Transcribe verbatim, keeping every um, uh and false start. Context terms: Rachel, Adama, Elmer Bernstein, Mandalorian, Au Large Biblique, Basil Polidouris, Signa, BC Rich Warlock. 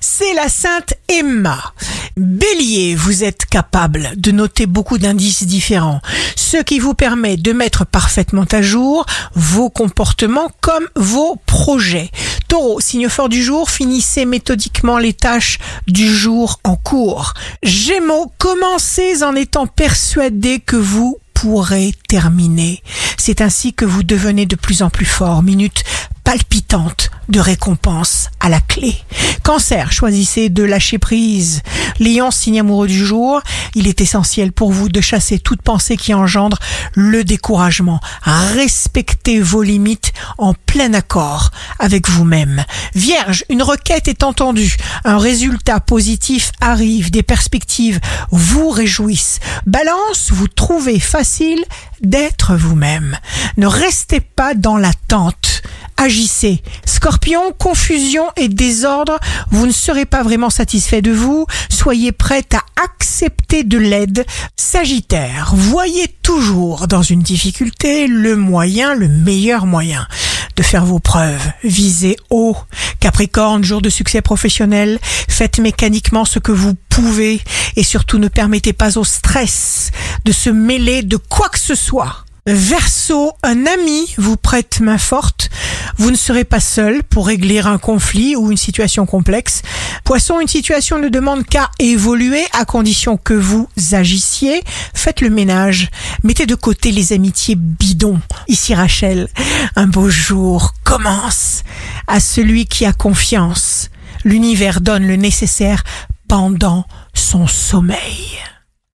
c'est la sainte Emma. Bélier, vous êtes capable de noter beaucoup d'indices différents, ce qui vous permet de mettre parfaitement à jour vos comportements comme vos projets. Taureau, signe fort du jour, finissez méthodiquement les tâches du jour en cours. Gémeaux, commencez en étant persuadé que vous pourrez terminer. C'est ainsi que vous devenez de plus en plus fort. Minute palpitante de récompense à la clé. Cancer, choisissez de lâcher prise. Lion, signe amoureux du jour, il est essentiel pour vous de chasser toute pensée qui engendre le découragement. Respectez vos limites en plein accord avec vous-même. Vierge, une requête est entendue, un résultat positif arrive, des perspectives vous réjouissent. Balance, vous trouvez facile d'être vous-même. Ne restez pas dans l'attente. Agissez. Scorpion, confusion et désordre, vous ne serez pas vraiment satisfait de vous, soyez prêt à accepter de l'aide. Sagittaire, voyez toujours dans une difficulté le moyen, le meilleur moyen de faire vos preuves, visez haut. Capricorne, jour de succès professionnel, faites mécaniquement ce que vous pouvez et surtout ne permettez pas au stress de se mêler de quoi que ce soit. Verseau, un ami vous prête main forte. Vous ne serez pas seul pour régler un conflit ou une situation complexe. Poisson, une situation ne demande qu'à évoluer à condition que vous agissiez. Faites le ménage. Mettez de côté les amitiés bidons. Ici Rachel, un beau jour commence. À celui qui a confiance, l'univers donne le nécessaire pendant son sommeil.